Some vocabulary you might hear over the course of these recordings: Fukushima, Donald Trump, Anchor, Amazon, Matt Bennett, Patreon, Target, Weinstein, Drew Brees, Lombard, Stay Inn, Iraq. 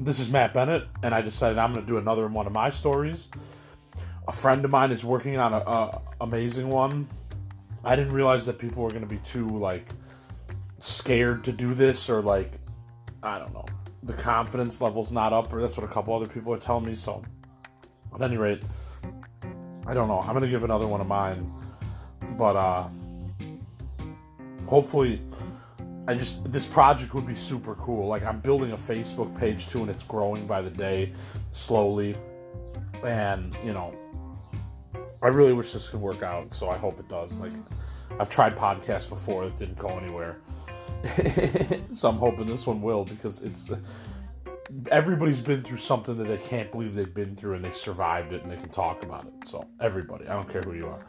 This is Matt Bennett, and I decided I'm going to do another one of my stories. A friend of mine is working on an amazing one. I didn't realize that people were going to be too, scared to do this, or, I don't know. The confidence level's not up, or that's what a couple other people are telling me, so. At any rate, I don't know. I'm going to give another one of mine, but, hopefully, this project would be super cool. I'm building a Facebook page, too, and it's growing by the day, slowly, and, I really wish this could work out, so I hope it does. I've tried podcasts before that didn't go anywhere, so I'm hoping this one will, because it's, everybody's been through something that they can't believe they've been through, and they survived it, and they can talk about it, so everybody, I don't care who you are,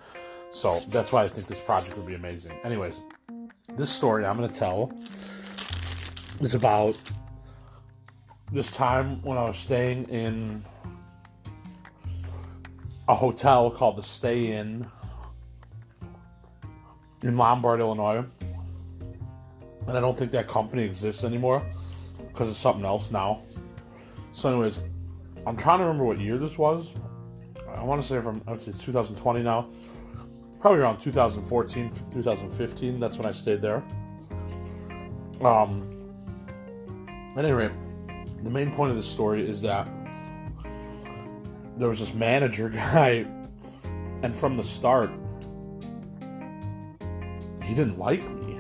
so that's why I think this project would be amazing. Anyways, this story I'm going to tell is about this time when I was staying in a hotel called the Stay Inn in Lombard, Illinois. And I don't think that company exists anymore because it's something else now. So anyways, I'm trying to remember what year this was. I want to say it's 2020 now. Probably around 2014, 2015. That's when I stayed there. At any rate, the main point of this story is that there was this manager guy, and from the start, he didn't like me.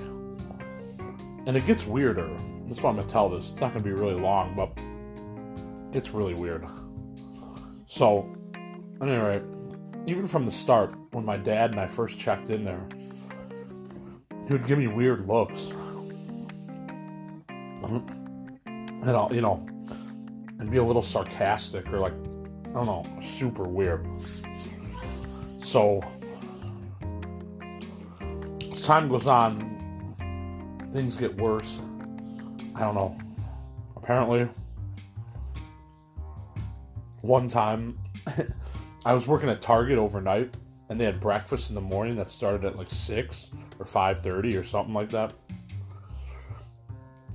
And it gets weirder. That's why I'm going to tell this. It's not going to be really long, but it gets really weird. So, at any rate, even from the start, when my dad and I first checked in there, he would give me weird looks. And I'll, and be a little sarcastic or I don't know, super weird. So, as time goes on, things get worse. I don't know. Apparently, one time, I was working at Target overnight, and they had breakfast in the morning that started at 6 or 5:30 or something like that.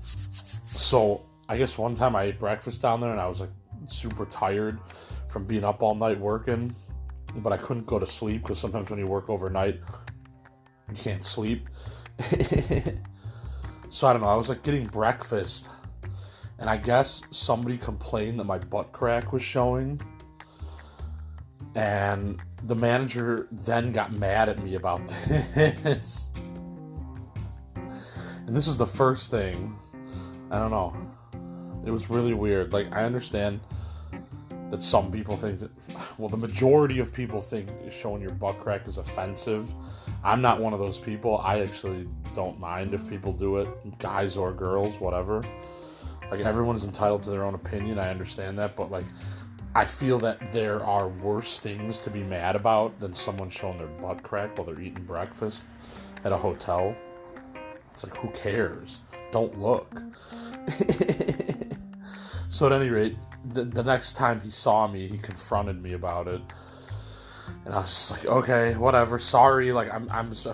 So, I guess one time I ate breakfast down there, and I was super tired from being up all night working, but I couldn't go to sleep because sometimes when you work overnight, you can't sleep. So I don't know, I was getting breakfast, and I guess somebody complained that my butt crack was showing, and the manager then got mad at me about this. And this was the first thing. I don't know. It was really weird. I understand that some people think that, well, the majority of people think showing your butt crack is offensive. I'm not one of those people. I actually don't mind if people do it, guys or girls, whatever. Everyone's entitled to their own opinion. I understand that, but, I feel that there are worse things to be mad about than someone showing their butt crack while they're eating breakfast at a hotel. It's who cares? Don't look. So at any rate, the next time he saw me, he confronted me about it, and I was just okay, whatever, sorry, I'm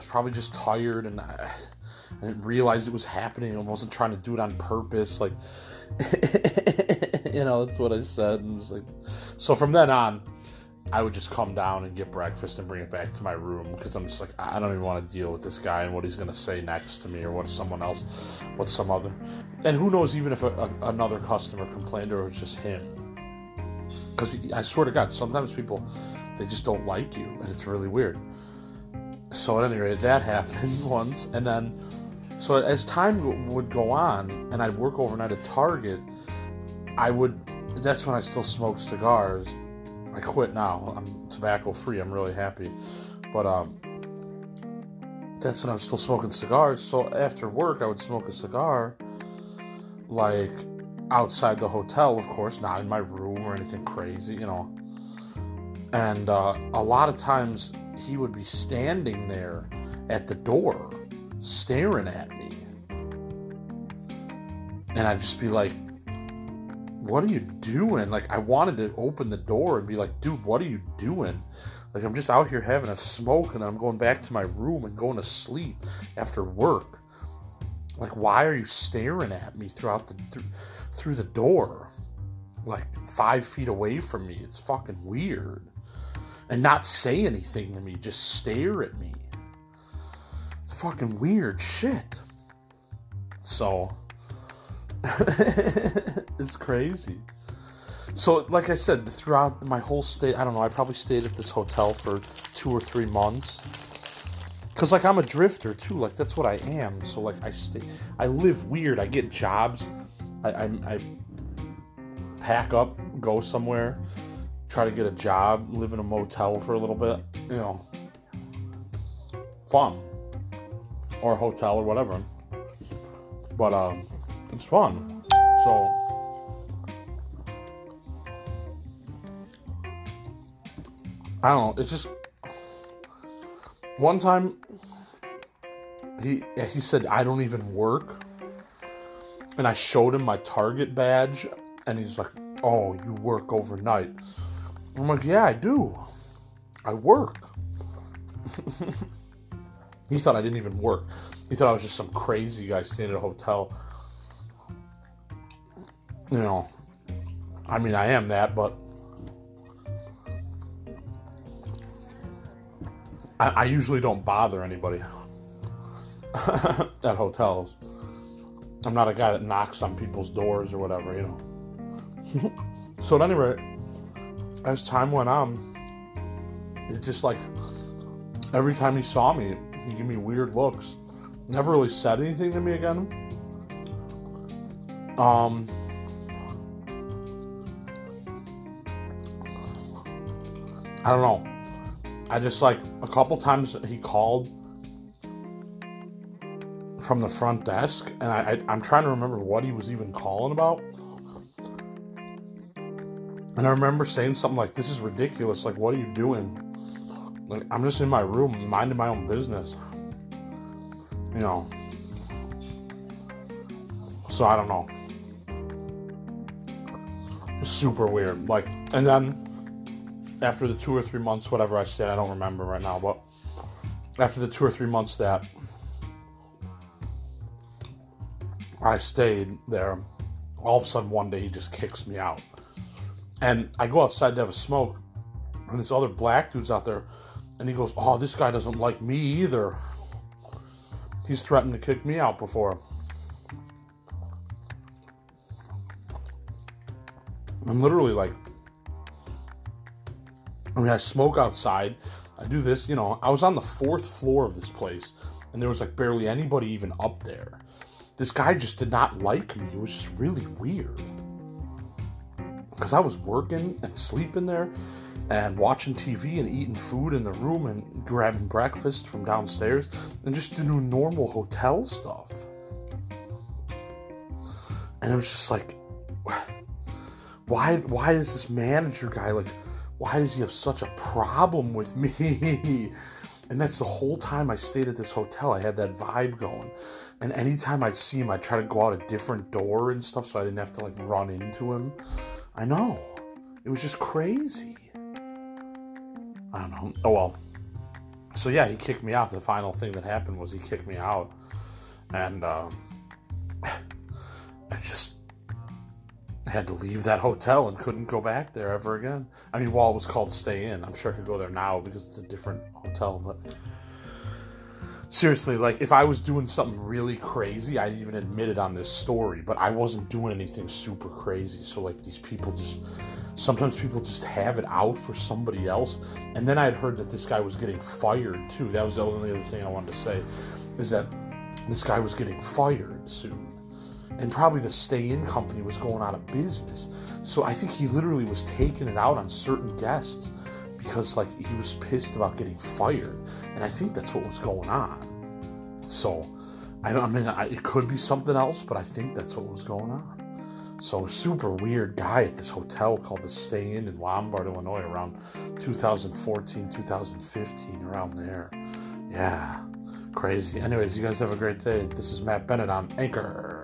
probably just tired, and I didn't realize it was happening, I wasn't trying to do it on purpose, that's what I said, and so from then on, I would just come down and get breakfast and bring it back to my room, because I'm just I don't even want to deal with this guy and what he's going to say next to me, or what someone else, what some other, and who knows even if another customer complained, or it was just him, because I swear to God, sometimes people, they just don't like you, and it's really weird. So at any rate, that happened once, and then, so as time would go on, and I'd work overnight at Target, that's when I still smoked cigars. I quit now. I'm tobacco free. I'm really happy. But that's when I was still smoking cigars. So after work, I would smoke a cigar, outside the hotel, of course, not in my room or anything crazy, And a lot of times he would be standing there at the door, staring at me. And I'd just be what are you doing? I wanted to open the door and be dude, what are you doing? I'm just out here having a smoke, and then I'm going back to my room and going to sleep after work. Like, why are you staring at me through the door? Like, 5 feet away from me. It's fucking weird. And not say anything to me. Just stare at me. It's fucking weird shit. So, it's crazy. So, like I said, throughout my whole stay, I don't know, I probably stayed at this hotel for 2 or 3 months. Because, like, I'm a drifter, too. Like, that's what I am. So, like, I live weird. I get jobs. I pack up, go somewhere, try to get a job, live in a motel for a little bit. You know, fun. Or a hotel or whatever. But, it's fun. So, I don't know, it's just, one time, he said, I don't even work, and I showed him my Target badge, and he's like, oh, you work overnight. I'm like, yeah, I do, I work. He thought I didn't even work. He thought I was just some crazy guy staying at a hotel. You know, I mean, I am that, but I usually don't bother anybody at hotels. I'm not a guy that knocks on people's doors or whatever, you know. So at any rate, as time went on, it just like, every time he saw me, he'd give me weird looks. Never really said anything to me again. I don't know. I just, like, a couple times he called from the front desk, and I'm trying to remember what he was even calling about. And I remember saying something like, this is ridiculous, like, what are you doing? Like, I'm just in my room, minding my own business. You know. So, I don't know. It's super weird. Like, and then after the 2 or 3 months, whatever I said, I don't remember right now, but after the 2 or 3 months that I stayed there, all of a sudden one day he just kicks me out. And I go outside to have a smoke, and this other black dude's out there, and he goes, oh, this guy doesn't like me either. He's threatened to kick me out before. And literally, like, I mean, I smoke outside, I do this, you know, I was on the 4th floor of this place, and there was, like, barely anybody even up there. This guy just did not like me. It was just really weird. Because I was working and sleeping there, and watching TV and eating food in the room and grabbing breakfast from downstairs, and just doing normal hotel stuff. And it was just like, why is this manager guy, like, why does he have such a problem with me? And that's the whole time I stayed at this hotel. I had that vibe going. And anytime I'd see him, I'd try to go out a different door and stuff so I didn't have to, like, run into him. I know. It was just crazy. I don't know. Oh, well. So, yeah, he kicked me out. The final thing that happened was he kicked me out. And I just, I had to leave that hotel and couldn't go back there ever again. I mean, while it was called Stay Inn, I'm sure I could go there now because it's a different hotel, but seriously, like, if I was doing something really crazy, I'd even admit it on this story, but I wasn't doing anything super crazy, so, like, these people just, sometimes people just have it out for somebody else, and then I'd heard that this guy was getting fired, too. That was the only other thing I wanted to say, is that this guy was getting fired soon. And probably the stay-in company was going out of business. So I think he literally was taking it out on certain guests because, like, he was pissed about getting fired. And I think that's what was going on. So, I mean, it could be something else, but I think that's what was going on. So, super weird guy at this hotel called the Stay Inn in Lombard, Illinois, around 2014, 2015, around there. Yeah, crazy. Anyways, you guys have a great day. This is Matt Bennett on Anchor.